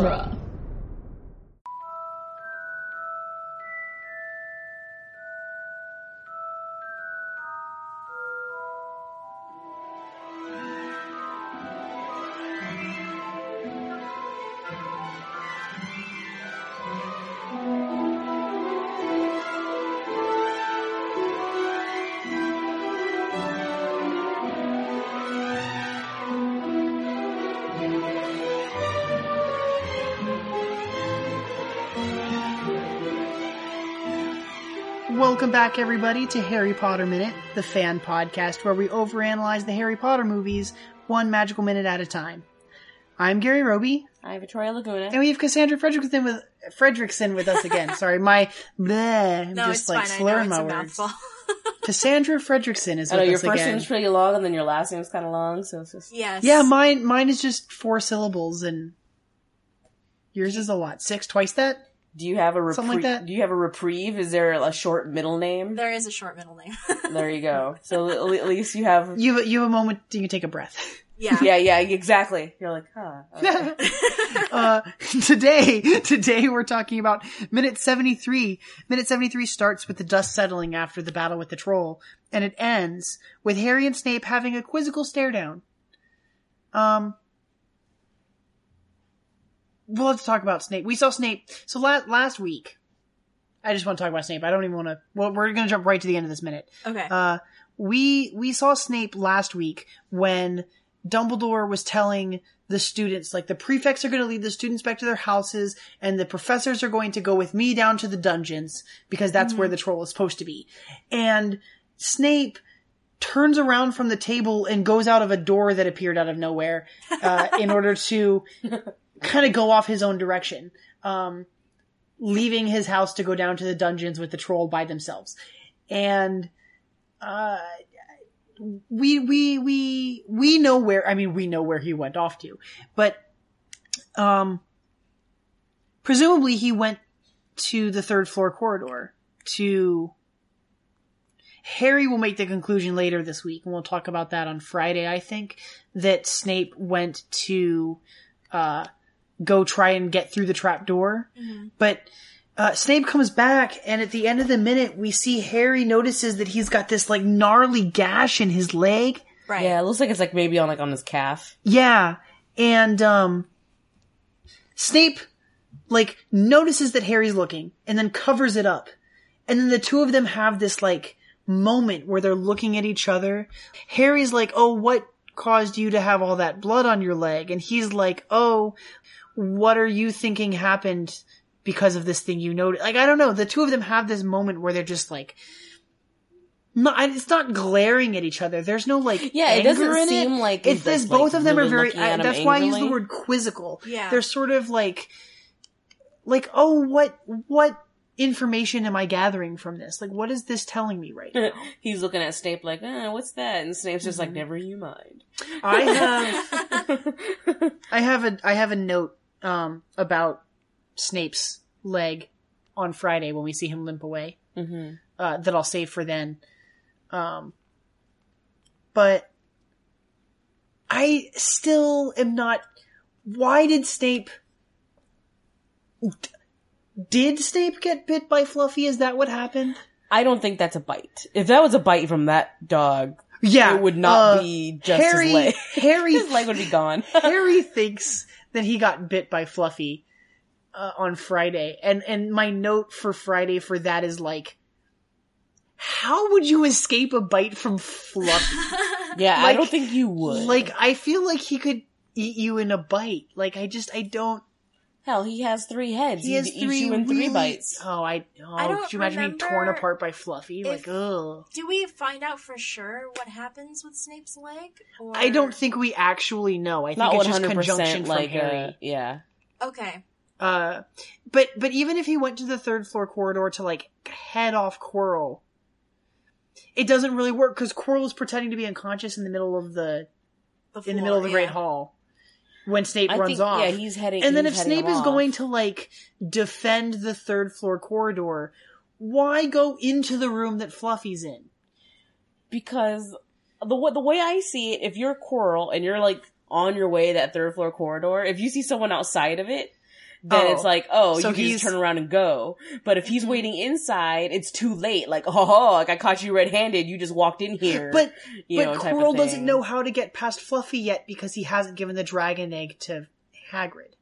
genre. Welcome back, everybody, to Harry Potter Minute, the fan podcast where we overanalyze the Harry Potter movies one magical minute at a time. I'm Gary Roby. I'm Victoria Laguna. And we have Cassandra Fredrickson with us again. Sorry, I'm just slurring my words. Cassandra Fredrickson is with us again. I know, your first name is pretty long and then your last name is kind of long, so it's just... Yes. Yeah, mine is just four syllables and yours is a lot. Six, twice that? Do you have a reprieve? Something like that? Do you have a reprieve? Is there a short middle name? There is a short middle name. There you go. So at least you have... You have a moment to take a breath. Yeah. Yeah, exactly. You're like, huh. Okay. Today we're talking about Minute 73. Minute 73 starts with the dust settling after the battle with the troll, and it ends with Harry and Snape having a quizzical stare down. Well, let's talk about Snape. We saw Snape. So last week, I just want to talk about Snape. I don't even want to... Well, we're going to jump right to the end of this minute. Okay. We saw Snape last week when Dumbledore was telling the students, like, the prefects are going to lead the students back to their houses and the professors are going to go with me down to the dungeons because that's where the troll is supposed to be. And Snape turns around from the table and goes out of a door that appeared out of nowhere in order to... kind of go off his own direction, leaving his house to go down to the dungeons with the troll by themselves. And we know where, I mean, we know where he went off to, but presumably he went to the third floor corridor to... Harry will make the conclusion later this week, and we'll talk about that on Friday, I think, that Snape went to go try and get through the trap door. Mm-hmm. But Snape comes back, and at the end of the minute, we see Harry notices that he's got this like gnarly gash in his leg. Right. Yeah, it looks like it's like maybe on his calf. Yeah. And Snape like notices that Harry's looking and then covers it up. And then the two of them have this like moment where they're looking at each other. Harry's like, "Oh, what caused you to have all that blood on your leg?" And he's like, "Oh, what are you thinking happened because of this thing you noticed?" Like, I don't know. The two of them have this moment where they're just like, it's not glaring at each other. There's no like, yeah, anger, it doesn't seem it. Like it's this. Like, both of them are very. That's why I use the word quizzical. Yeah, they're sort of like, "Oh, what information am I gathering from this? Like, what is this telling me right now?" He's looking at Snape like, "What's that?" And Snape's just like, "Never you mind." I have a note about Snape's leg on Friday when we see him limp away that I'll save for then. But I still am not. Why did Snape? Did Snape get bit by Fluffy? Is that what happened? I don't think that's a bite. If that was a bite from that dog, yeah, it would not be just his leg. His leg would be gone. Harry thinks that he got bit by Fluffy on Friday. And my note for Friday for that is like, how would you escape a bite from Fluffy? Yeah, like, I don't think you would. Like, I feel like he could eat you in a bite. Like, I don't. Hell, he has three heads. He has three, you in three bites. I don't could you imagine being torn apart by Fluffy? Like, ugh. Do we find out for sure what happens with Snape's leg? Or? I don't think we actually know. I think it's just conjunction like from Harry. Yeah. Okay. But even if he went to the third floor corridor to like head off Quirrell, it doesn't really work because Quirrell is pretending to be unconscious in the middle of the Great Hall. When Snape runs off. Yeah, he's heading. And then if Snape is going to like defend the third floor corridor, why go into the room that Fluffy's in? Because the way I see it, if you're Quirrell and you're like on your way to that third floor corridor, if you see someone outside of it, then it's like, oh, so you can just turn around and go. But if he's waiting inside, it's too late. Like, oh, like I caught you red-handed. You just walked in here. But Quirrell doesn't know how to get past Fluffy yet because he hasn't given the dragon egg to Hagrid.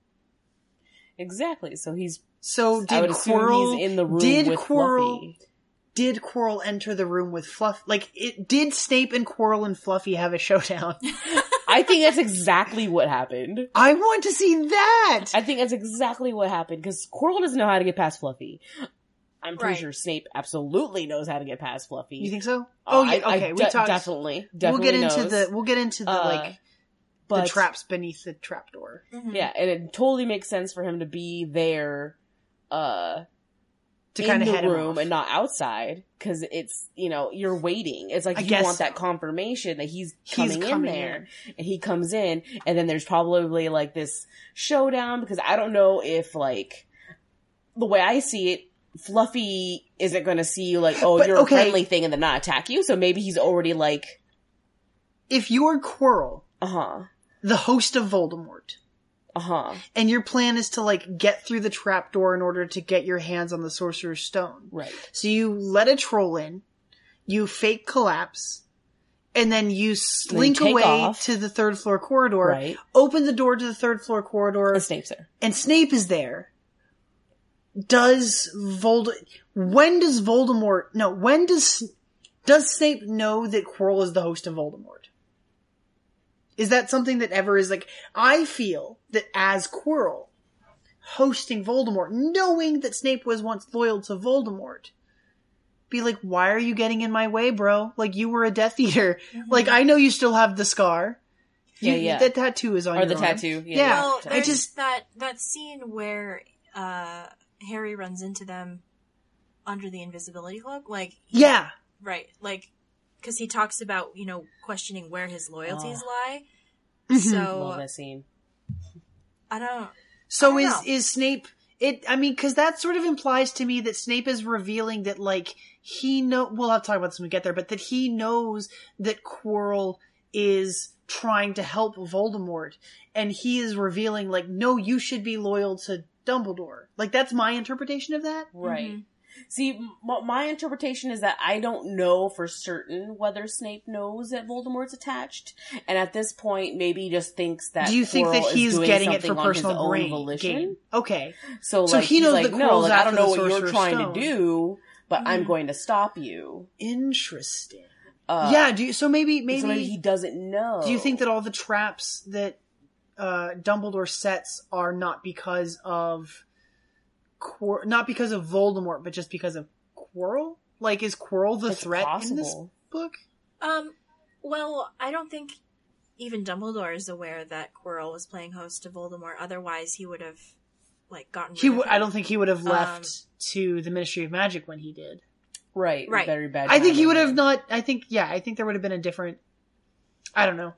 Exactly. So did Quirrell, I would assume he's in the room with Fluffy. Did Quirrell enter the room with Fluffy? Did Snape and Quirrell and Fluffy have a showdown? I think that's exactly what happened. I want to see that! I think that's exactly what happened, because Quirrell doesn't know how to get past Fluffy. I'm pretty sure Snape absolutely knows how to get past Fluffy. You think so? Oh, yeah, okay. We'll get into the traps beneath the trapdoor. Mm-hmm. Yeah, and it totally makes sense for him to be there, to kind of head him off. And not outside, because it's, you know, you're waiting. It's like you want that confirmation that he's coming in there. And he comes in, and then there's probably like this showdown, because I don't know if, like, the way I see it, Fluffy isn't going to see you like, you're a friendly thing and then not attack you, so maybe he's already like... If you're Quirrell, the host of Voldemort... And your plan is to, get through the trapdoor in order to get your hands on the Sorcerer's Stone. Right. So you let a troll in, you fake collapse, and then you slink away to the third floor corridor, open the door to the third floor corridor. And Snape's there. And Snape is there. Does Snape know that Quirrell is the host of Voldemort? Is that something that ever is I feel that as Quirrell, hosting Voldemort, knowing that Snape was once loyal to Voldemort, be like, why are you getting in my way, bro? You were a Death Eater. Mm-hmm. I know you still have the scar. Yeah. That tattoo is on your arm. Or the tattoo. Yeah. Well, there's that scene where Harry runs into them under the invisibility cloak. Yeah. Right. Because he talks about, questioning where his loyalties lie. So, love that scene. Is Snape... because that sort of implies to me that Snape is revealing that, he knows... We'll have to talk about this when we get there, but that he knows that Quirrell is trying to help Voldemort. And he is revealing, no, you should be loyal to Dumbledore. That's my interpretation of that. Right. Mm-hmm. See, my interpretation is that I don't know for certain whether Snape knows that Voldemort's attached, and at this point, maybe just thinks that. Do you think that he's getting it for personal gain? Okay, so he knows that Quirrell's after the Sorcerer's Stone. I don't know what you're trying to do, but I'm going to stop you. Interesting. Maybe he doesn't know. Do you think that all the traps that Dumbledore sets are not because of? Not because of Voldemort, but just because of Quirrell? Is Quirrell the threat in this book? Well, I don't think even Dumbledore is aware that Quirrell was playing host to Voldemort. Otherwise, he would have, gotten rid of him. I don't think he would have left to the Ministry of Magic when he did. Right. Very bad. I think he would have not... I think there would have been a different... I don't know.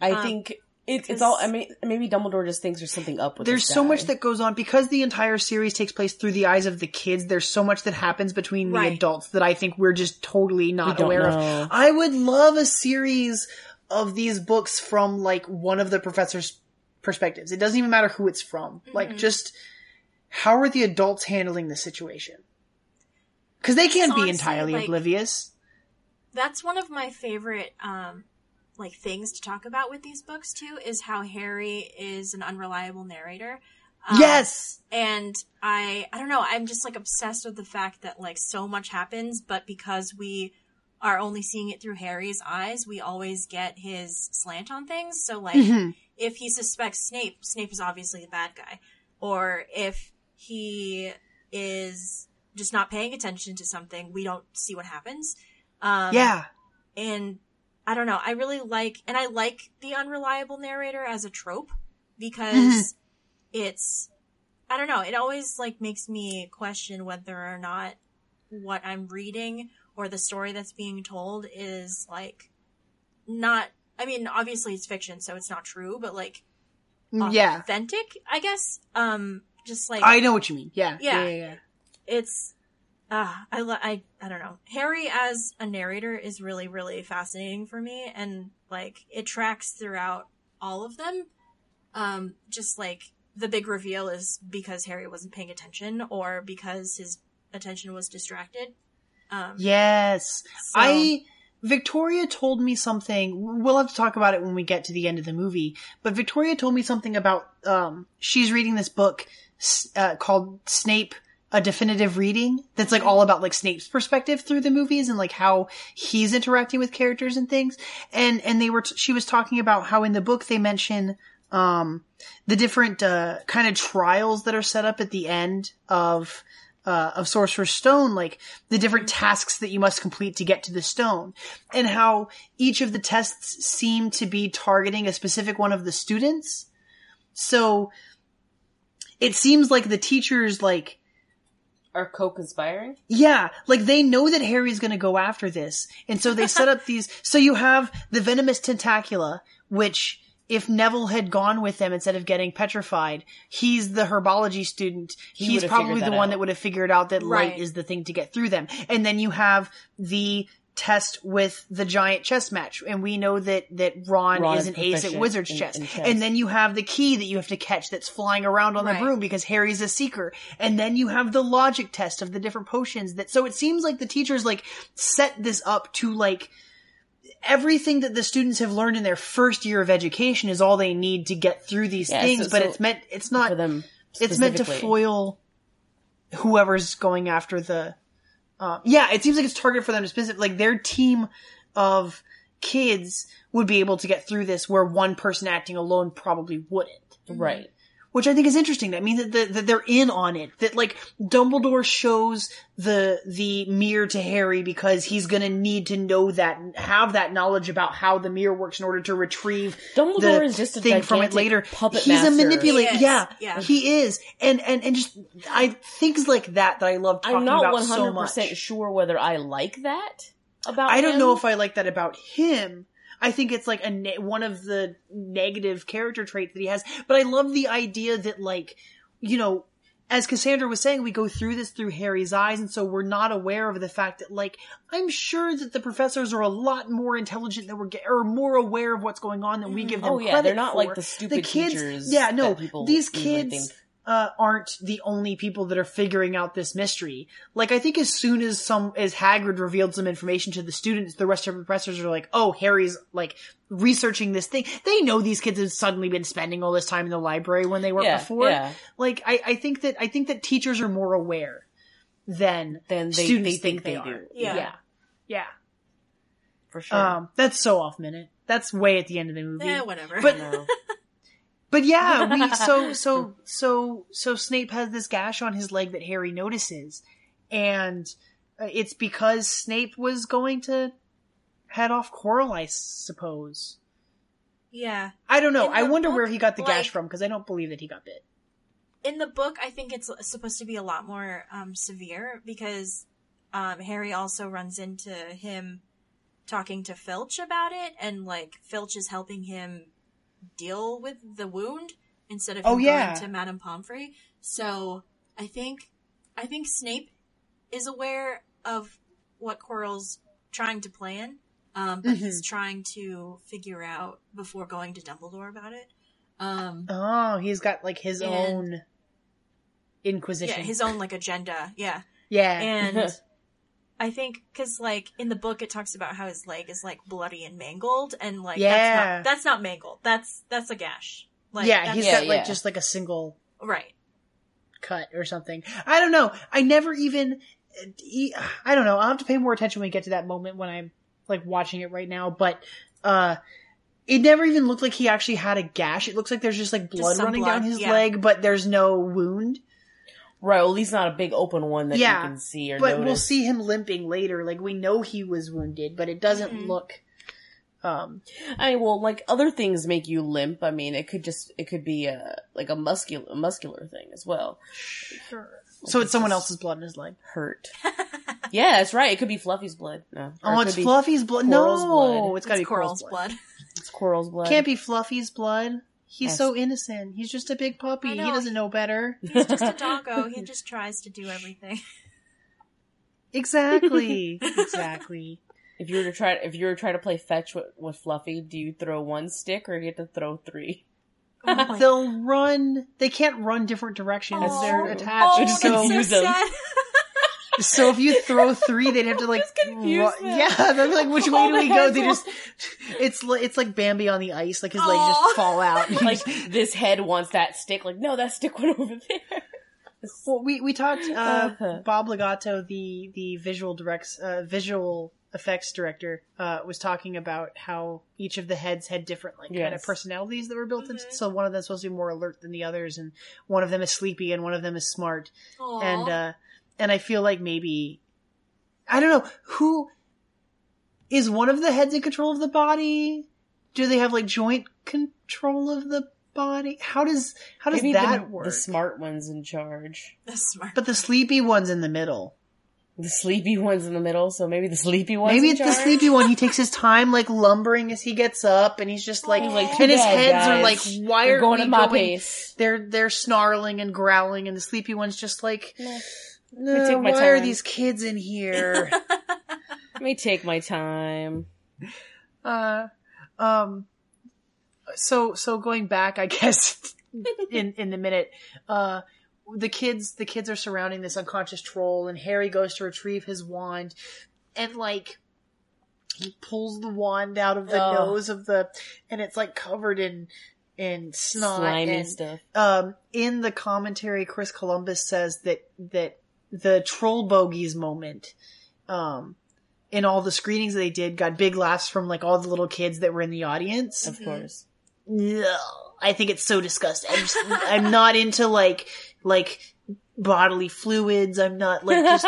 I think... It's all. I mean, maybe Dumbledore just thinks there's something up with. There's so much that goes on because the entire series takes place through the eyes of the kids. There's so much that happens between the adults that I think we're just totally not aware of. I would love a series of these books from one of the professors' perspectives. It doesn't even matter who it's from. Mm-hmm. Just how are the adults handling the situation? Because they can't be entirely oblivious. That's one of my favorite. Things to talk about with these books too is how Harry is an unreliable narrator. Yes. And I don't know. I'm just obsessed with the fact that so much happens, but because we are only seeing it through Harry's eyes, we always get his slant on things. So if he suspects Snape is obviously the bad guy. Or if he is just not paying attention to something, we don't see what happens. And I don't know. I really like the unreliable narrator as a trope because it's, I don't know. It always makes me question whether or not what I'm reading or the story that's being told is not, I mean, obviously it's fiction, so it's not true, but authentic, I guess. I know what you mean. Yeah. It's. I don't know. Harry as a narrator is really, really fascinating for me. And, it tracks throughout all of them. the big reveal is because Harry wasn't paying attention or because his attention was distracted. Yes. So. Victoria told me something, we'll have to talk about it when we get to the end of the movie, but Victoria told me something about, she's reading this book, called Snape, A Definitive Reading, that's like all about like Snape's perspective through the movies and like how he's interacting with characters and things. And they were, she was talking about how in the book they mention, the different, kind of trials that are set up at the end of Sorcerer's Stone, like the different tasks that you must complete to get to the stone, and how each of the tests seem to be targeting a specific one of the students. So it seems like the teachers like are co-conspiring. Yeah, like they know that Harry's going to go after this, and so they set up these. So you have the venomous tentacula, which, if Neville had gone with them instead of getting petrified, he's the herbology student. He's probably the one that would have figured out that light is the thing to get through them. And then you have the test with the giant chess match. And we know that Ron is an ace at wizard's chess. And then you have the key that you have to catch that's flying around on the broom because Harry's a seeker. And then you have the logic test of the different potions. So it seems like the teachers like set this up to like, everything that the students have learned in their first year of education is all they need to get through these things, but it's meant to foil whoever's going after the, it seems like it's targeted for them to specific, like their team of kids would be able to get through this where one person acting alone probably wouldn't. Right. Which I think is interesting. That means that they're in on it. That like Dumbledore shows the mirror to Harry because he's gonna need to know that and have that knowledge about how the mirror works in order to retrieve Dumbledore is just a thing from it later. Puppet he's master. A manipulator. He yeah, he is. And just I things like that I love talking about so much. I'm not 100% sure whether I like that about. I don't know if I like that about him. I think it's like one of the negative character traits that he has. But I love the idea that like, you know, as Cassandra was saying, we go through this through Harry's eyes. And so we're not aware of the fact that like, I'm sure that the professors are a lot more intelligent than or more aware of what's going on than we give them credit for. They're not like the stupid teachers. Yeah, no, these kids aren't the only people that are figuring out this mystery. Like, I think as soon as Hagrid revealed some information to the students, the rest of the professors are like, oh, Harry's, like, researching this thing. They know these kids have suddenly been spending all this time in the library when they weren't before. Yeah. Like, I think that teachers are more aware than students think they are. Yeah. For sure. That's so off minute. That's way at the end of the movie. Yeah, whatever. But, but yeah, so Snape has this gash on his leg that Harry notices, and it's because Snape was going to head off Quirrell, I suppose. Yeah. I don't know. I wonder where he got the gash from, because I don't believe that he got bit. In the book, I think it's supposed to be a lot more severe, because Harry also runs into him talking to Filch about it, and like Filch is helping him deal with the wound instead of going to Madame Pomfrey. So I think Snape is aware of what Quirrell's trying to plan, but he's trying to figure out before going to Dumbledore about it. He's got like his own inquisition. Yeah, his own like agenda. Yeah. Yeah. And I think, cause like in the book it talks about how his leg is like bloody and mangled, and like that's not mangled. That's a gash. Like, he's got just like a single cut or something. I don't know. I don't know. I'll have to pay more attention when we get to that moment when I'm like watching it right now. But it never even looked like he actually had a gash. It looks like there's just like blood running down his leg, but there's no wound. Right, well, at least not a big open one that you can see or notice. But we'll see him limping later. Like, we know he was wounded, but it doesn't look... like, other things make you limp. I mean, it could be a muscular thing as well. Sure. Like, so it's someone else's blood in his leg. Hurt. Yeah, that's right. It could be Fluffy's blood. No. Oh, it's Fluffy's blood. No, it's gotta be Quirrell's blood. It's Quirrell's blood. Can't be Fluffy's blood. He's so innocent. He's just a big puppy. He doesn't know better. He's just a doggo. He just tries to do everything. Exactly. If you were to try to play fetch with Fluffy, do you throw one stick or do you have to throw three? Oh they'll run. They can't run different directions. Oh, they're attached. Oh, just confuse so them. So if you throw three, they'd have to like, yeah, they're like, which way do we go? They just, it's like Bambi on the ice, like his legs just fall out. Like this head wants that stick. Like, no, that stick went over there. Well, we talked, Bob Legato, the visual effects director, was talking about how each of the heads had different, like, kind of personalities that were built into. So one of them's supposed to be more alert than the others, and one of them is sleepy, and one of them is smart. Aww. And I feel like maybe, I don't know, who is one of the heads in control of the body? Do they have like joint control of the body? How does maybe that work? The smart one's in charge. But the sleepy one's in the middle. So maybe the sleepy one's in charge? Maybe it's the sleepy one. He takes his time like lumbering as he gets up, and he's just like, and his heads are like, why are we going at my pace? They're snarling and growling, and the sleepy one's just like... No, why time. Are these kids in here? Let me take my time. So going back, I guess, in the minute, the kids are surrounding this unconscious troll, and Harry goes to retrieve his wand, and like he pulls the wand out of the nose of and it's like covered in snot, slimy and stuff. In the commentary, Chris Columbus says that the troll bogeys moment, in all the screenings that they did, got big laughs from like all the little kids that were in the audience. Of course. No, I think it's so disgusting. I'm not into like bodily fluids. I'm not like just,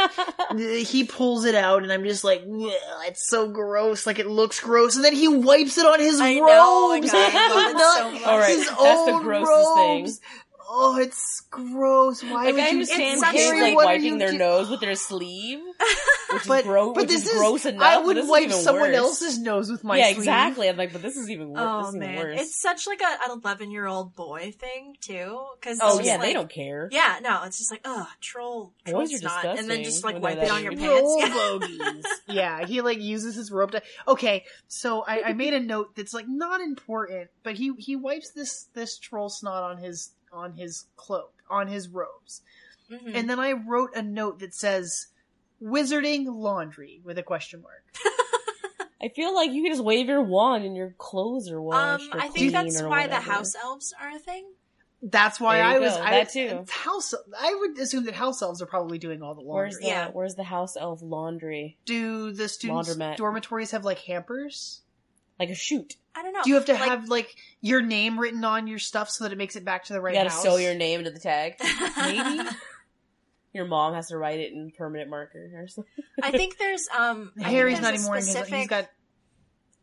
he pulls it out and I'm just like, it's so gross. Like it looks gross. And then he wipes it on his robes. All right. That's the grossest robes. Thing. Oh, it's gross. Why would you? I understand kids like wiping their nose with their sleeve, which is gross. But this is gross enough. I would wipe someone else's nose with my sleeve. Yeah, exactly. I'm like, but this is even worse. Oh man, it's such like an 11-year-old boy thing too. Because they don't care. Yeah, no, it's just like, oh, troll. Troll's not, and then just like wipe it on your pants. Troll bogeys. Yeah, he like uses his robe to. Okay, so I made a note that's like not important, but he wipes this troll snot on his cloak, on his robes. Mm-hmm. And then I wrote a note that says, wizarding laundry, with a question mark. I feel like you can just wave your wand and your clothes are washed or clean. I think that's why the house elves are a thing. That's why I would assume that house elves are probably doing all the laundry. Where's the house elf laundry? Do the students' dormitories have like hampers? Like a chute. I don't know. Do you have to have like your name written on your stuff so that it makes it back to the right house? You gotta sew your name into the tag. Maybe your mom has to write it in permanent marker or something. I think there's Harry's not even wearing his. He's got.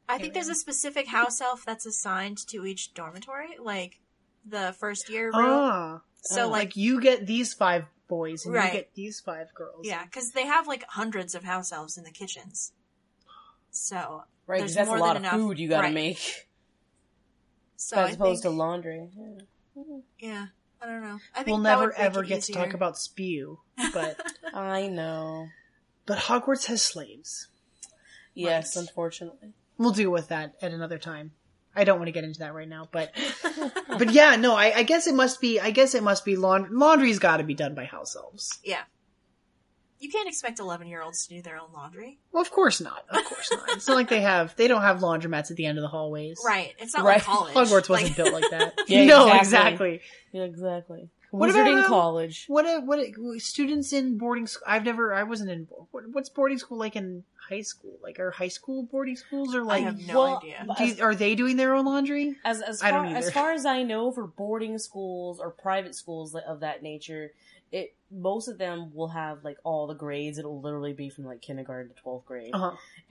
I think there's a specific house elf that's assigned to each dormitory, like the first year room. So like you get these 5 boys and you get these 5 girls. Yeah, because they have like hundreds of house elves in the kitchens. So. Right, because that's a lot of food you gotta make. So as opposed to laundry. Yeah, I don't know. I think we'll never ever get to talk about spew, but I know. But Hogwarts has slaves. Yes, unfortunately. We'll deal with that at another time. I don't want to get into that right now, but yeah, no, I guess it must be. I guess it must be laundry's got to be done by house elves. Yeah. You can't expect 11-year-olds to do their own laundry. Well, of course not. Of course not. It's not like they don't have laundromats at the end of the hallways. Right. It's not like college. Hogwarts wasn't built like that. Yeah, no, exactly. Yeah, exactly. What about in college? What students in boarding school? I wasn't in. What's boarding school like in high school? Like are high school boarding schools or like? I have no idea. Are they doing their own laundry? As far as I know, for boarding schools or private schools of that nature. Most of them will have like all the grades. It'll literally be from like kindergarten to 12th grade,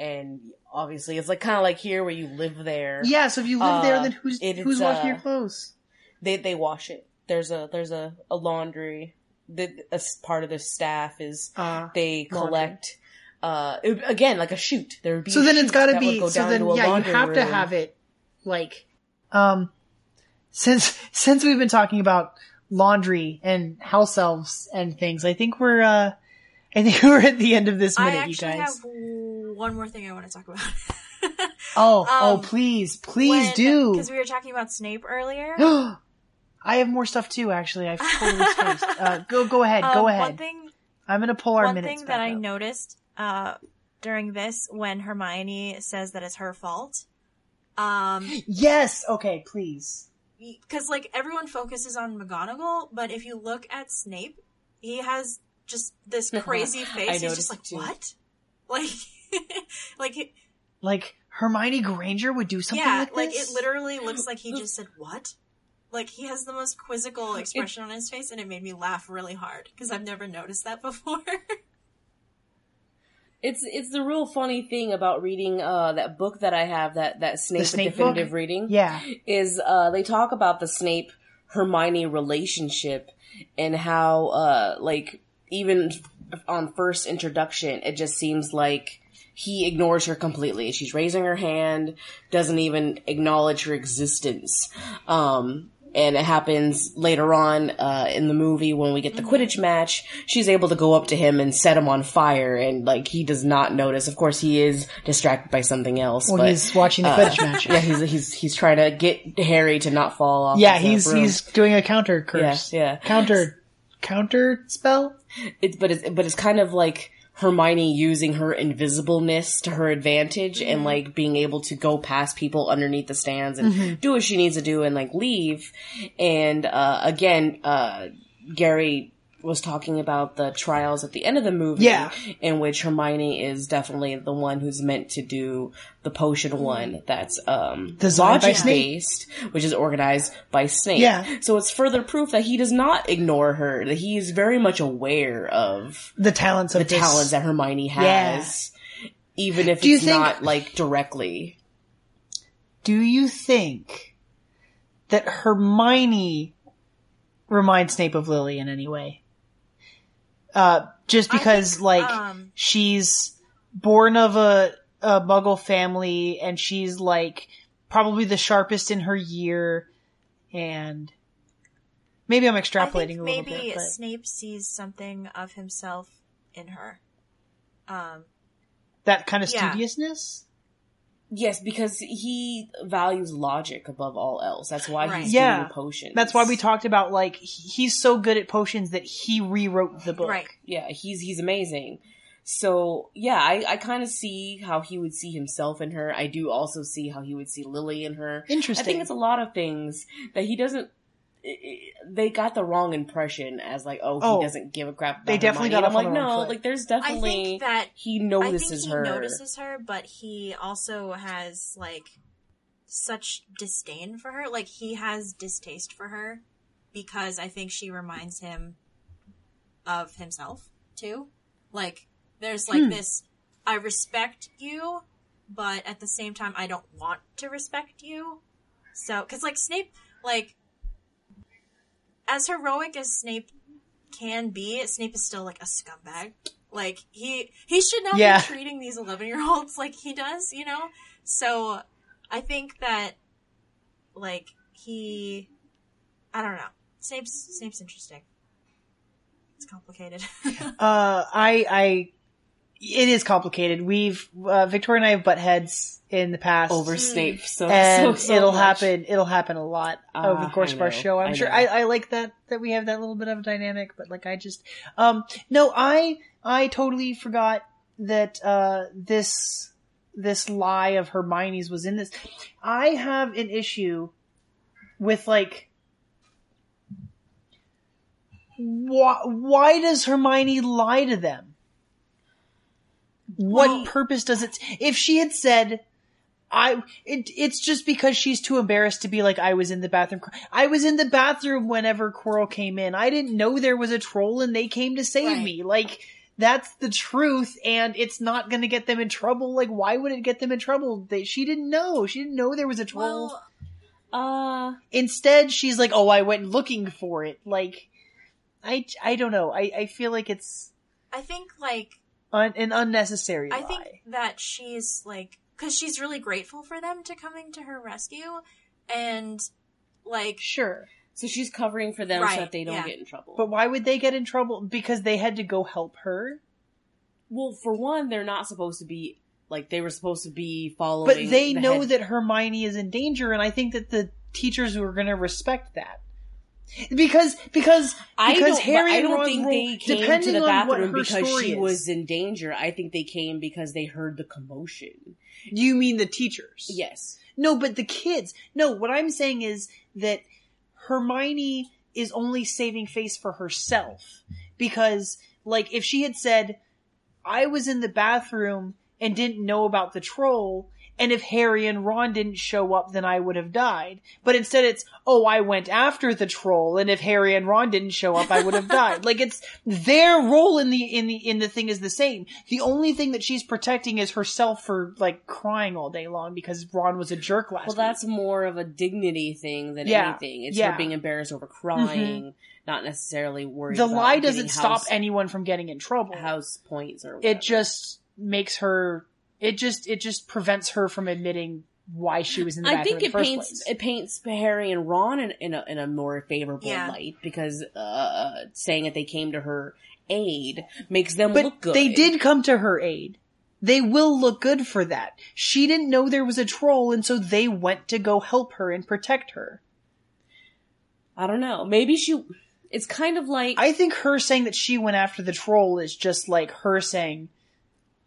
and obviously it's like kind of like here where you live there. Yeah, so if you live there, then who's washing your clothes? They wash it. There's a laundry. A part of their staff is they collect. Again, like a chute. There would be so then it's got to be so then yeah you have to have it like since we've been talking about. Laundry and house elves and things. I think we're at the end of this minute, you guys. I actually have one more thing I want to talk about. Oh, please do. Because we were talking about Snape earlier. I have more stuff too, actually. I've totally spaced. Go ahead. I'm going to pull our minutes back up. One thing that I noticed during this, when Hermione says that it's her fault. Yes! Okay, please. Because, like, everyone focuses on McGonagall, but if you look at Snape, he has just this crazy face. He's just like, too. What? Like, like Hermione Granger would do something like this? Yeah, like, it literally looks like he just said, what? Like, he has the most quizzical expression on his face, and it made me laugh really hard, because I've never noticed that before. It's the real funny thing about reading that book that I have, that Snape Definitive book? Reading. Yeah. Is they talk about the Snape-Hermione relationship, and how, like, even on first introduction, it just seems like he ignores her completely. She's raising her hand, doesn't even acknowledge her existence. And it happens later on in the movie when we get the Quidditch match. She's able to go up to him and set him on fire, and like he does not notice. Of course, he is distracted by something else. Well, but, he's watching the Quidditch match. Yeah, he's trying to get Harry to not fall off. Yeah, he's doing a counter curse. Yeah, counter spell. It's kind of like Hermione using her invisibleness to her advantage and, like, being able to go past people underneath the stands and do what she needs to do and, like, leave. And, again, Gary was talking about the trials at the end of the movie in which Hermione is definitely the one who's meant to do the potion one that's logic-based, which is organized by Snape. Yeah. So it's further proof that he does not ignore her, that he is very much aware of the talents that Hermione has, even if it's not, like, directly. Do you think that Hermione reminds Snape of Lily in any way? Just because, she's born of a Muggle family, and she's, like, probably the sharpest in her year, and maybe I'm extrapolating a little bit. Maybe Snape sees something of himself in her. That kind of studiousness? Yes, because he values logic above all else. That's why he's doing potions. That's why we talked about, like, he's so good at potions that he rewrote the book. Right. Yeah, he's amazing. So, yeah, I kind of see how he would see himself in her. I do also see how he would see Lily in her. Interesting. I think it's a lot of things that he doesn't... They got the wrong impression as, like, he doesn't give a crap about Hermione. They definitely got off on the wrong foot. Like, there's definitely... I think he notices her, but he also has, like, such disdain for her. Like, he has distaste for her because I think she reminds him of himself, too. Like... There's, like, this, I respect you, but at the same time, I don't want to respect you. So, because, like, Snape, like, as heroic as Snape can be, Snape is still, like, a scumbag. Like, he should not be treating these 11-year-olds like he does, you know? So, I think that, like, I don't know. Snape's interesting. It's complicated. It is complicated. We've Victoria and I have butt heads in the past over Snape, so it'll happen. It'll happen a lot over the course of our show. I'm sure. I like that we have that little bit of a dynamic, but like I just I totally forgot that this lie of Hermione's was in this. I have an issue with like why does Hermione lie to them? What purpose does it? If she had said, it's just because she's too embarrassed to be like, I was in the bathroom. I was in the bathroom whenever Quirrell came in. I didn't know there was a troll and they came to save me. Like, that's the truth, and it's not going to get them in trouble. Like, why would it get them in trouble? She didn't know. She didn't know there was a troll. Well, instead, she's like, I went looking for it. Like, I don't know. I feel like it's... I think, like... An unnecessary lie. I think that she's like, because she's really grateful for them to coming to her rescue, and like, sure. So she's covering for them so that they don't get in trouble. But why would they get in trouble? Because they had to go help her. Well, for one, they're not supposed to be like they were supposed to be following. But they know that Hermione is in danger, and I think that the teachers were going to respect that. Because Harry and Ron think they came to the bathroom because she was in danger. I think they came because they heard the commotion. You mean the teachers? Yes. No, but the kids. No, what I'm saying is that Hermione is only saving face for herself. Because, like, if she had said, I was in the bathroom and didn't know about the troll, and if Harry and Ron didn't show up, then I would have died. But instead it's, oh, I went after the troll, and if Harry and Ron didn't show up, I would have died. Like, it's their role in the thing is the same. The only thing that she's protecting is herself for, like, crying all day long because Ron was a jerk last week. Well, that's more of a dignity thing than anything. It's her being embarrassed over crying. Mm-hmm. Not necessarily worried about the lie doesn't stop anyone from getting in trouble. House points or whatever. It just makes her... It just prevents her from admitting why she was in the bathroom in the first place. I think it paints Harry and Ron in a more favorable light because saying that they came to her aid makes them look good. But they did come to her aid. They will look good for that. She didn't know there was a troll, and so they went to go help her and protect her. I don't know. Maybe she... It's kind of like... I think her saying that she went after the troll is just like her saying...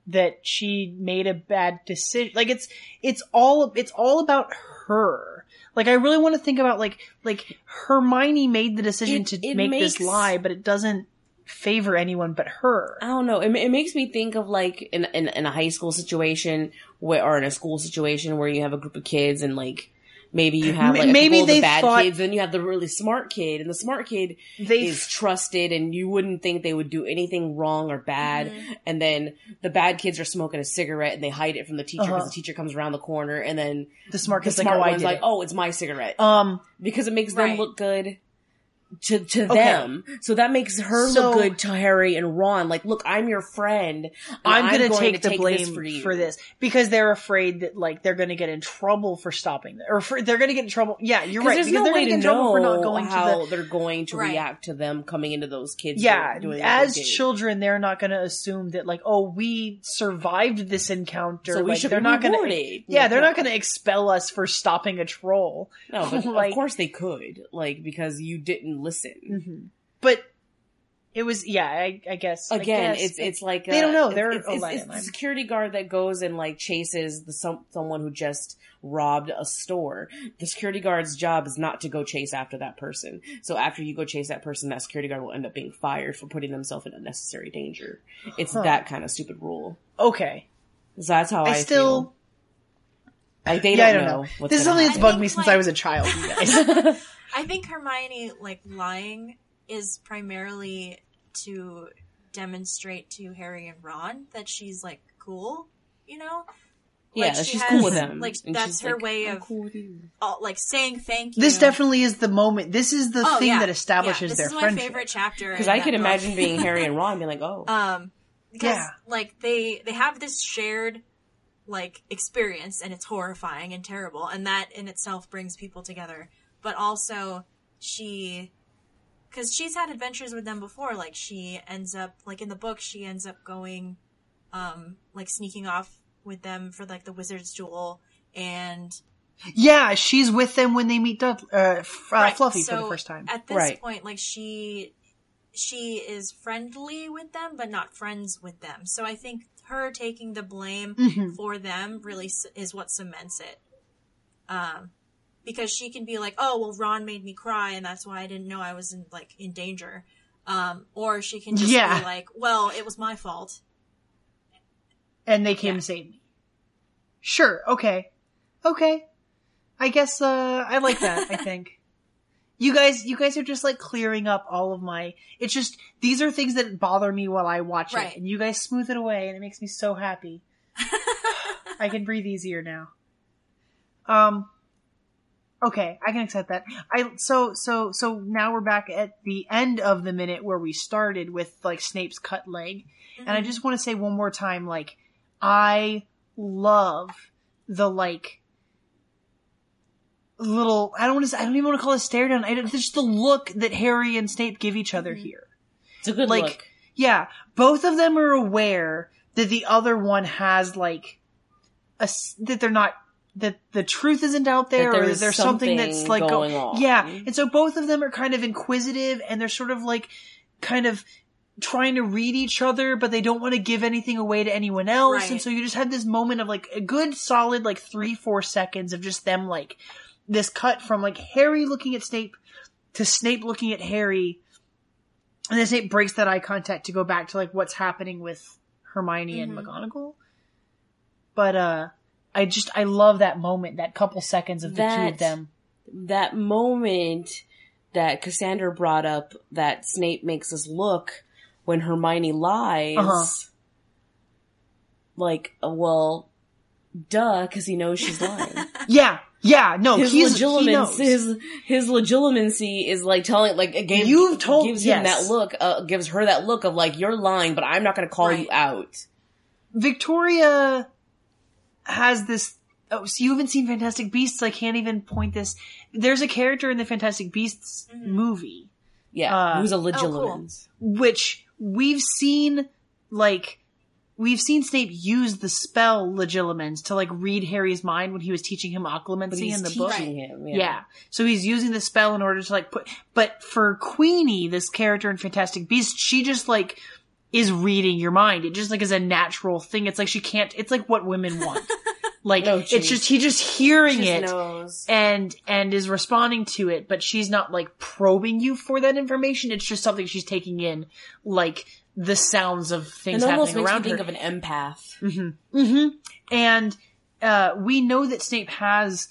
that she made a bad decision. Like, it's all about her. Like, I really want to think about, like Hermione made the decision to make this lie, but it doesn't favor anyone but her. I don't know. It makes me think of, like, in a high school situation or in a school situation where you have a group of kids and, like, maybe you have, like, a couple of the bad kids, then you have the really smart kid, and the smart kid is trusted, and you wouldn't think they would do anything wrong or bad, mm-hmm. and then the bad kids are smoking a cigarette, and they hide it from the teacher, because the teacher comes around the corner, and then the smart one's like, oh, it's my cigarette. Because it makes them look good to them. So that makes her look good to Harry and Ron. Like, look, I'm your friend. I'm going to take the blame for this. Because they're afraid that, like, they're going to get in trouble for stopping them. They're going to get in trouble. Yeah, you're right. Because they're going to get in trouble for not going to how they're going to react to them coming into those kids. Yeah, as children, they're not going to assume that, like, oh, we survived this encounter. So we should be rewarded. Yeah, they're not going to expel us for stopping a troll. No, but of course they could. Like, because you didn't listen. Mm-hmm. But it was I guess again it's like they don't know they're it's a security guard that goes and like chases someone who just robbed a store. The security guard's job is not to go chase after that person. So after you go chase that person, that security guard will end up being fired for putting themselves in unnecessary danger. It's that kind of stupid rule. Okay, so that's how I feel. I don't know. This is something that's bugged me since I was a child, you guys. I think Hermione, like, lying is primarily to demonstrate to Harry and Ron that she's, like, cool, you know? Like, yeah, she's cool with them. Like, and that's her way of, like, saying thank you. This definitely is the moment. This is the thing that establishes their friendship. This is my favorite chapter. Because I could imagine being Harry and Ron being like, oh. Because, like, they have this shared... like experience, and it's horrifying and terrible, and that in itself brings people together. But also because she's had adventures with them before, like she ends up, like in the book, she ends up going like sneaking off with them for like the wizard's duel, and she's with them when they meet Fluffy for the first time. At this point, like she is friendly with them but not friends with them. So I think her taking the blame for them really is what cements it. Because she can be like, oh, well, Ron made me cry, and that's why I didn't know I was in danger. Or she can just be like, well, it was my fault. And they came to save me. Sure. Okay. I guess, I like that, I think. You guys are just, like, clearing up all of my... It's just, these are things that bother me while I watch it. And you guys smooth it away, and it makes me so happy. I can breathe easier now. Okay, I can accept that. So now we're back at the end of the minute where we started with, like, Snape's cut leg. Mm-hmm. And I just want to say one more time, like, I love the, like... little, I don't even want to call it a stare down. It's just the look that Harry and Snape give each other here. It's a good look. Yeah. Both of them are aware that the other one has, like, that they're not that the truth isn't out there, or is there something that's like going on? Yeah. And so both of them are kind of inquisitive, and they're sort of like kind of trying to read each other, but they don't want to give anything away to anyone else. Right. And so you just had this moment of like a good solid like 3-4 seconds of just them like this cut from like Harry looking at Snape to Snape looking at Harry, and then Snape breaks that eye contact to go back to like what's happening with Hermione and McGonagall. But I love that moment, that couple seconds of the two of them. That moment that Cassandra brought up, that Snape makes us look when Hermione lies. Uh-huh. Like, well, duh, because he knows she's lying. Yeah. Yeah, no, his legilimency is like telling, like, gives her that look of like, you're lying, but I'm not going to call you out. Victoria has this. Oh, so you haven't seen Fantastic Beasts? I can't even point this. There's a character in the Fantastic Beasts movie, who's a legilimens, which we've seen like. We've seen Snape use the spell Legilimens to like read Harry's mind when he was teaching him Occlumency in the book. So he's using the spell in order to like put. But for Queenie, this character in Fantastic Beasts, she just like is reading your mind. It just like is a natural thing. It's like she can't. It's like what women want. Like it's just he just hearing it knows. and is responding to it. But she's not like probing you for that information. It's just something she's taking in, like. The sounds of things happening around her. It almost makes me think of an empath. Mm-hmm. Mm-hmm. And we know that Snape has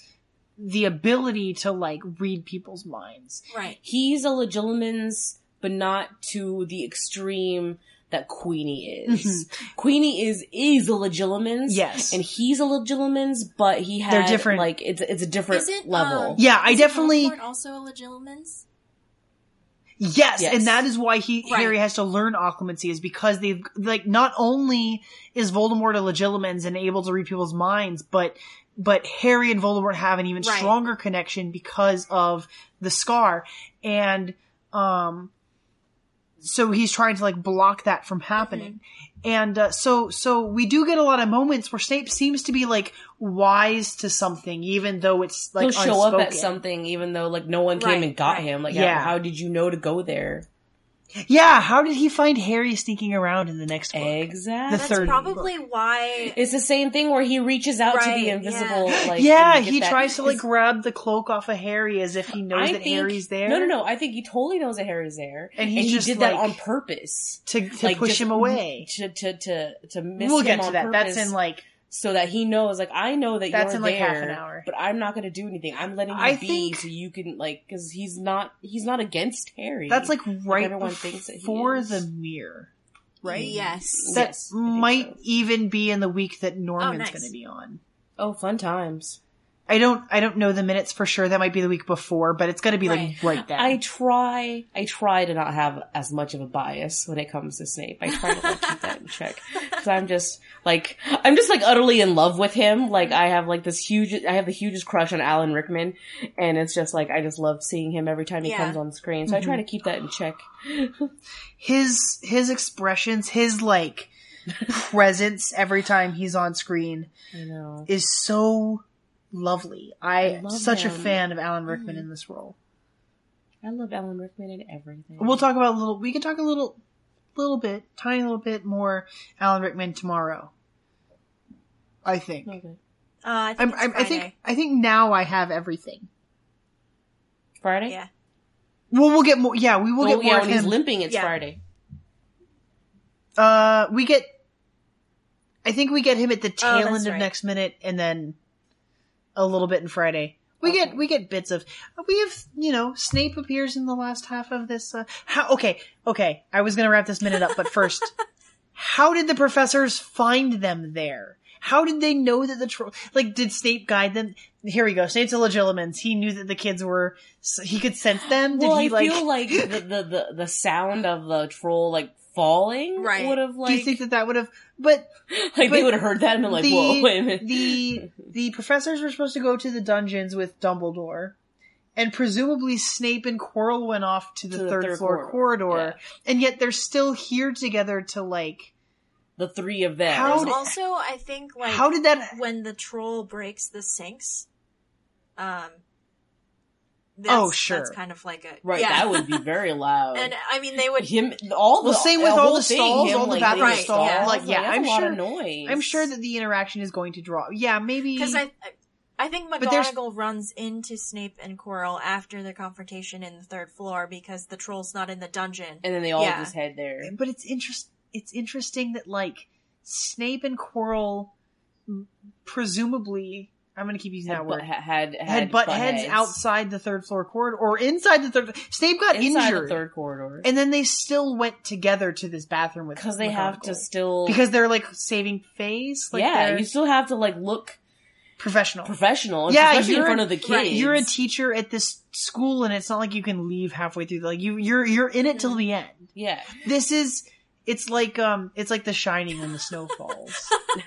the ability to, like, read people's minds. Right. He's a legilimens, but not to the extreme that Queenie is. Mm-hmm. Queenie is a legilimens. Yes. And he's a legilimens, but he has... They're different. Like, it's a different level. Is Voldemort also a legilimens? Yes, and that is why Harry has to learn Occlumency, is because they've, like, not only is Voldemort a legilimens and able to read people's minds, but Harry and Voldemort have an even stronger connection because of the scar. And, so he's trying to, like, block that from happening. Mm-hmm. And, so we do get a lot of moments where Snape seems to be, like, wise to something, even though it's, like, unspoken. He'll show up at something, even though, like, no one came and got him. Like, how did you know to go there? Yeah, how did he find Harry sneaking around in the next book? Exactly. That's probably why... It's the same thing where he reaches out to the invisible... Yeah, like, he tries to, like, grab the cloak off of Harry as if he knows Harry's there. No. I think he totally knows that Harry's there. And he just did that on purpose. To like, push him away. To miss him on that. Purpose. That's in, like... So that he knows, like, I know that you're in, like, there, half an hour. But I'm not going to do anything. I'm letting you be so you can, like, because he's not against Harry. That's, like, right before the mirror, right? Yes. That might even be in the week that Norman's going to be on. Oh, fun times. I don't know the minutes for sure. That might be the week before, but it's going to be like that. I try to not have as much of a bias when it comes to Snape. I try to like, keep that in check, because I'm just like utterly in love with him. Like I have the hugest crush on Alan Rickman, and it's just like I just love seeing him every time he comes on screen. So I try to keep that in check. His expressions, his like presence every time he's on screen is so. Lovely. I'm such a fan of Alan Rickman in this role. I love Alan Rickman in everything. We'll talk about a tiny little bit more Alan Rickman tomorrow. I think. Okay. I think now I have everything. Friday? Yeah. Well, we'll get more. Yeah, we will get more of him. He's limping. It's Friday. I think we get him at the tail end of next minute, and then a little bit in Friday. We get bits of... We have, Snape appears in the last half of this... Okay. I was going to wrap this minute up, but first, how did the professors find them there? How did they know that the... did Snape guide them? Here we go. Snape's a legilimens. He knew that the kids were... So he could sense them? I feel like the sound of the troll, like, falling would have, like... Do you think that would have... But they would have heard that and been like, whoa, wait a minute. The professors were supposed to go to the dungeons with Dumbledore, and presumably Snape and Quirrell went off to the third floor corridor, and yet they're still here together to, like... the three of them. Also, I think, like, how did that... when the troll breaks the sinks, that's kind of like a... Right, yeah. That would be very loud. And, I mean, they would... Same with all the stalls, all the bathroom stalls. Yeah, like, I'm sure I'm sure that the interaction is going to draw... Yeah, maybe... Because I think McGonagall runs into Snape and Quirrell after their confrontation in the third floor because the troll's not in the dungeon. And then they all just head there. But it's interesting that, like, Snape and Quirrell presumably... I'm going to keep using that word. Had butt heads outside the third floor corridor, or inside the third. Snape got injured. The third corridor. And then they still went together to this bathroom with. Because they have to still. Because they're like saving face. Like, yeah, you still have to like look. Professional. Yeah, especially in front of the kids. Right, you're a teacher at this school and it's not like you can leave halfway through. Like you're in it till the end. Yeah. This is. It's like The Shining when the snow falls.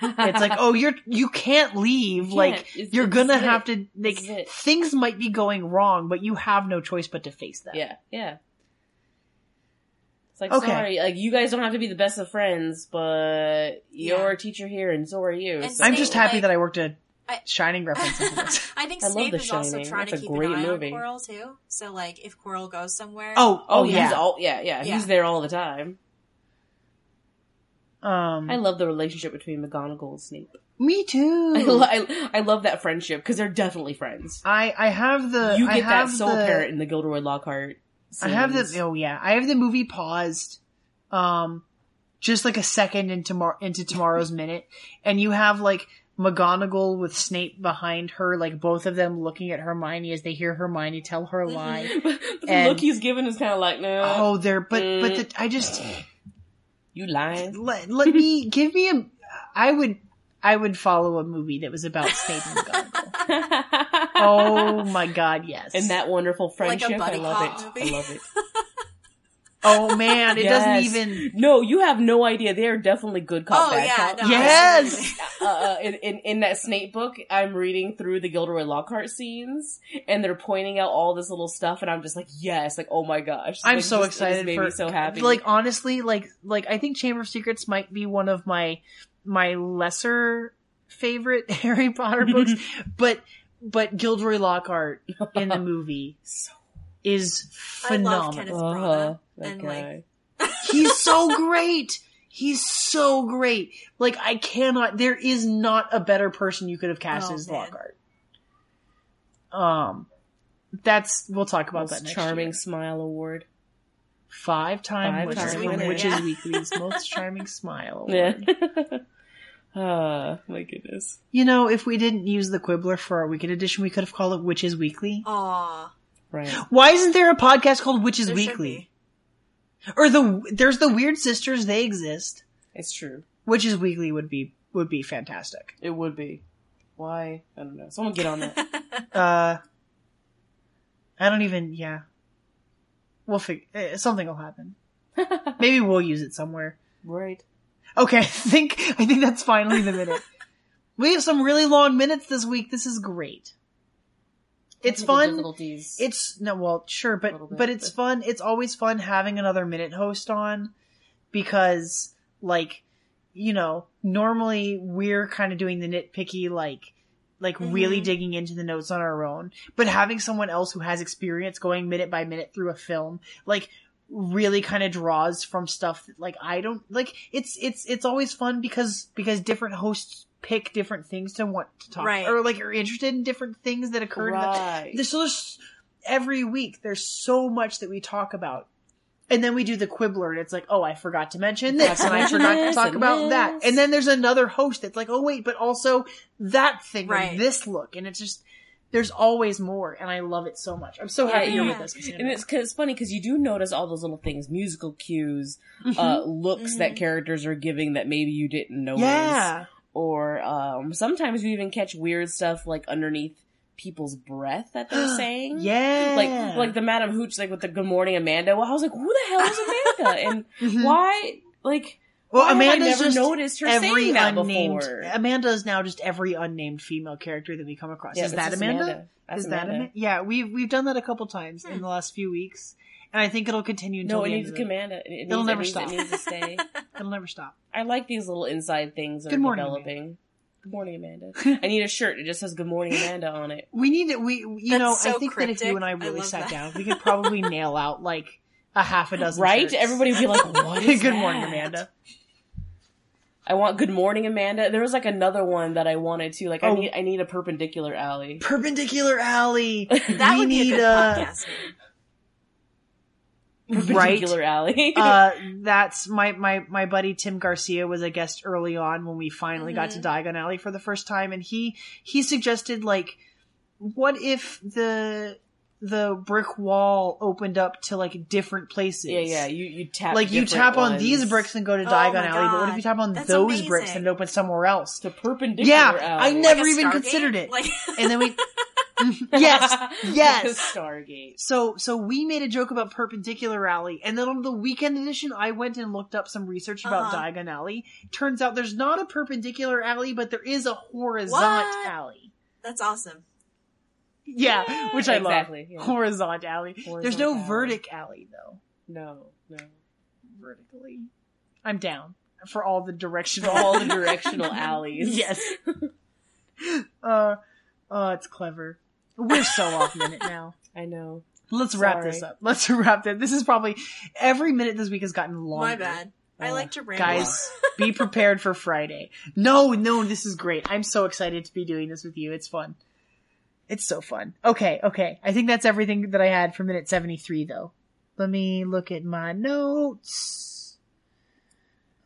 It's like, oh, you can't leave. You're gonna have to, like, things might be going wrong, but you have no choice but to face them. Yeah, yeah. It's like, okay. Sorry, like, you guys don't have to be the best of friends, but you're a teacher here and so are you. So. I'm just happy that I worked at Shining reference. I think Snape is also trying to keep an eye on Quirrell, too. So, like, if Quirrell goes somewhere... He's there all the time. I love the relationship between McGonagall and Snape. Me too. I love that friendship because they're definitely friends. I have that soul parrot in the Gilderoy Lockhart scenes. I have the movie paused, just like a second into tomorrow's minute, and you have like McGonagall with Snape behind her, like both of them looking at Hermione as they hear Hermione tell her lie. But the look he's given is kind of like, no. Oh, you lying. Let me give me a. I would follow a movie that was about Snape and McGonagall. Oh my God, yes! And that wonderful friendship, like I love it. Movie. I love it. Oh man, doesn't even. No, you have no idea. They are definitely good cop, bad cop. No, yes. In that Snape book, I'm reading through the Gilderoy Lockhart scenes, and they're pointing out all this little stuff, and I'm just like, yes, like, oh my gosh! I'm so excited. It made me so happy. Like, honestly, like I think Chamber of Secrets might be one of my lesser favorite Harry Potter books, but Gilderoy Lockhart in the movie is phenomenal. I love Kenneth Branagh. And guy. He's so great. He's so great. Like, I cannot. There is not a better person you could have cast as Lockhart. We'll talk about that next year. Most Charming Smile Award. 5-time Witches Weekly's Most Charming Smile Award. Yeah. My goodness. You know, if we didn't use the Quibbler for our Wicked edition, we could have called it Witches Weekly. Aww. Right. Why isn't there a podcast called Witches Weekly? Or there's the Weird Sisters, they exist. It's true. Witches Weekly would be fantastic. It would be. Why? I don't know. Someone get on that. We'll figure, something will happen. Maybe we'll use it somewhere. Right. Okay, I think that's finally the minute. We have some really long minutes this week. This is great. It's fun. It's fun. It's always fun having another minute host on because, like, you know, normally we're kind of doing the nitpicky, like really digging into the notes on our own. But having someone else who has experience going minute by minute through a film, like, really kind of draws from stuff that, like, I don't like. It's always fun because different hosts pick different things to want to talk right. Or like you're interested in different things that occurred right. There's every week there's so much that we talk about, and then we do the Quibbler and it's like, oh, I forgot to mention this and I forgot to talk about that, and then there's another host that's like, oh wait, but also that thing right. Or this look, and it's just there's always more, and I love it so much. I'm so happy you're with us, Cassandra. And it's funny because you do notice all those little things, musical cues, looks that characters are giving that maybe you didn't notice. Yeah. Or sometimes you even catch weird stuff like underneath people's breath that they're saying. Yeah. Like the Madam Hooch, like with the good morning Amanda. Well, I was like, who the hell is Amanda? And why, like, Well, Amanda's never noticed her saying that before. Amanda is now just every unnamed female character that we come across. Yeah, is that Amanda? Is that Amanda? Yeah, we've done that a couple times in the last few weeks, and I think it'll continue until the end. No, it needs Amanda. It'll never stop. It needs to stay. It'll never stop. I like these little inside things that are developing. Amanda. Good morning, Amanda. I need a shirt. It just says "Good morning, Amanda" on it. We need it. I think cryptic. That if you and I really sat down, we could probably nail out like a half a dozen. Right? Shirts. Everybody would be like, "What is Good morning, Amanda." I want "Good morning, Amanda." There was like another one that I wanted to like. I need a perpendicular alley. Perpendicular alley. That would be a good podcast. Perpendicular alley. That's my buddy Tim Garcia was a guest early on when we finally got to Diagon Alley for the first time, and he suggested like, what if the brick wall opened up to like different places? Yeah. You tap on these bricks and go to Diagon Alley, but what if you tap on those amazing. Bricks and it opens somewhere else? The perpendicular alley. Yeah, I never even considered it. Like... And then we. Yes. Stargate. So we made a joke about Perpendicular Alley, and then on the weekend edition, I went and looked up some research about Diagon Alley. Turns out there's not a perpendicular alley, but there is a horizont alley. That's awesome. Yeah, yeah. Which I love. Yeah. Horizont alley. There's no vertic alley, though. No. Vertically. I'm down for all the directional alleys. Yes. Oh, it's clever. We're so off minute now. I know. Let's wrap this up. Let's wrap this. This is probably every minute this week has gotten longer. My bad. I like to ramble. Guys, be prepared for Friday. No, this is great. I'm so excited to be doing this with you. It's fun. It's so fun. Okay. I think that's everything that I had for minute 73, though. Let me look at my notes.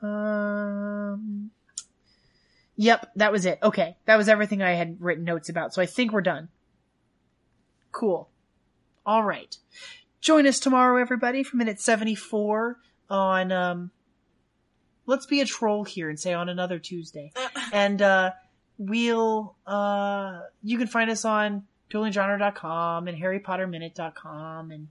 Yep, that was it. Okay, that was everything I had written notes about, so I think we're done. Cool. All right. Join us tomorrow, everybody, for minute 74 on, let's be a troll here and say on another Tuesday. And, you can find us on duelinggenre.com and harrypotterminute.com and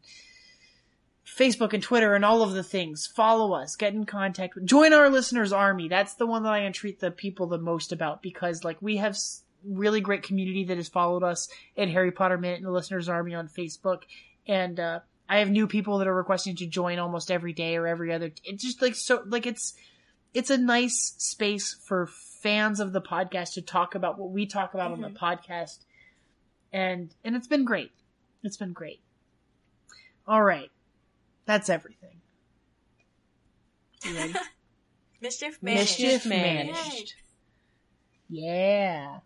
Facebook and Twitter and all of the things. Follow us. Get in contact. Join our Listeners Army. That's the one that I entreat the people the most about, because like we have really great community that has followed us at Harry Potter Minute and the Listeners Army on Facebook. And I have new people that are requesting to join almost every day or every other. It's just like so. Like it's a nice space for fans of the podcast to talk about what we talk about on the podcast. And it's been great. It's been great. All right. That's everything. You ready? Mischief managed. Mischief managed. Yeah.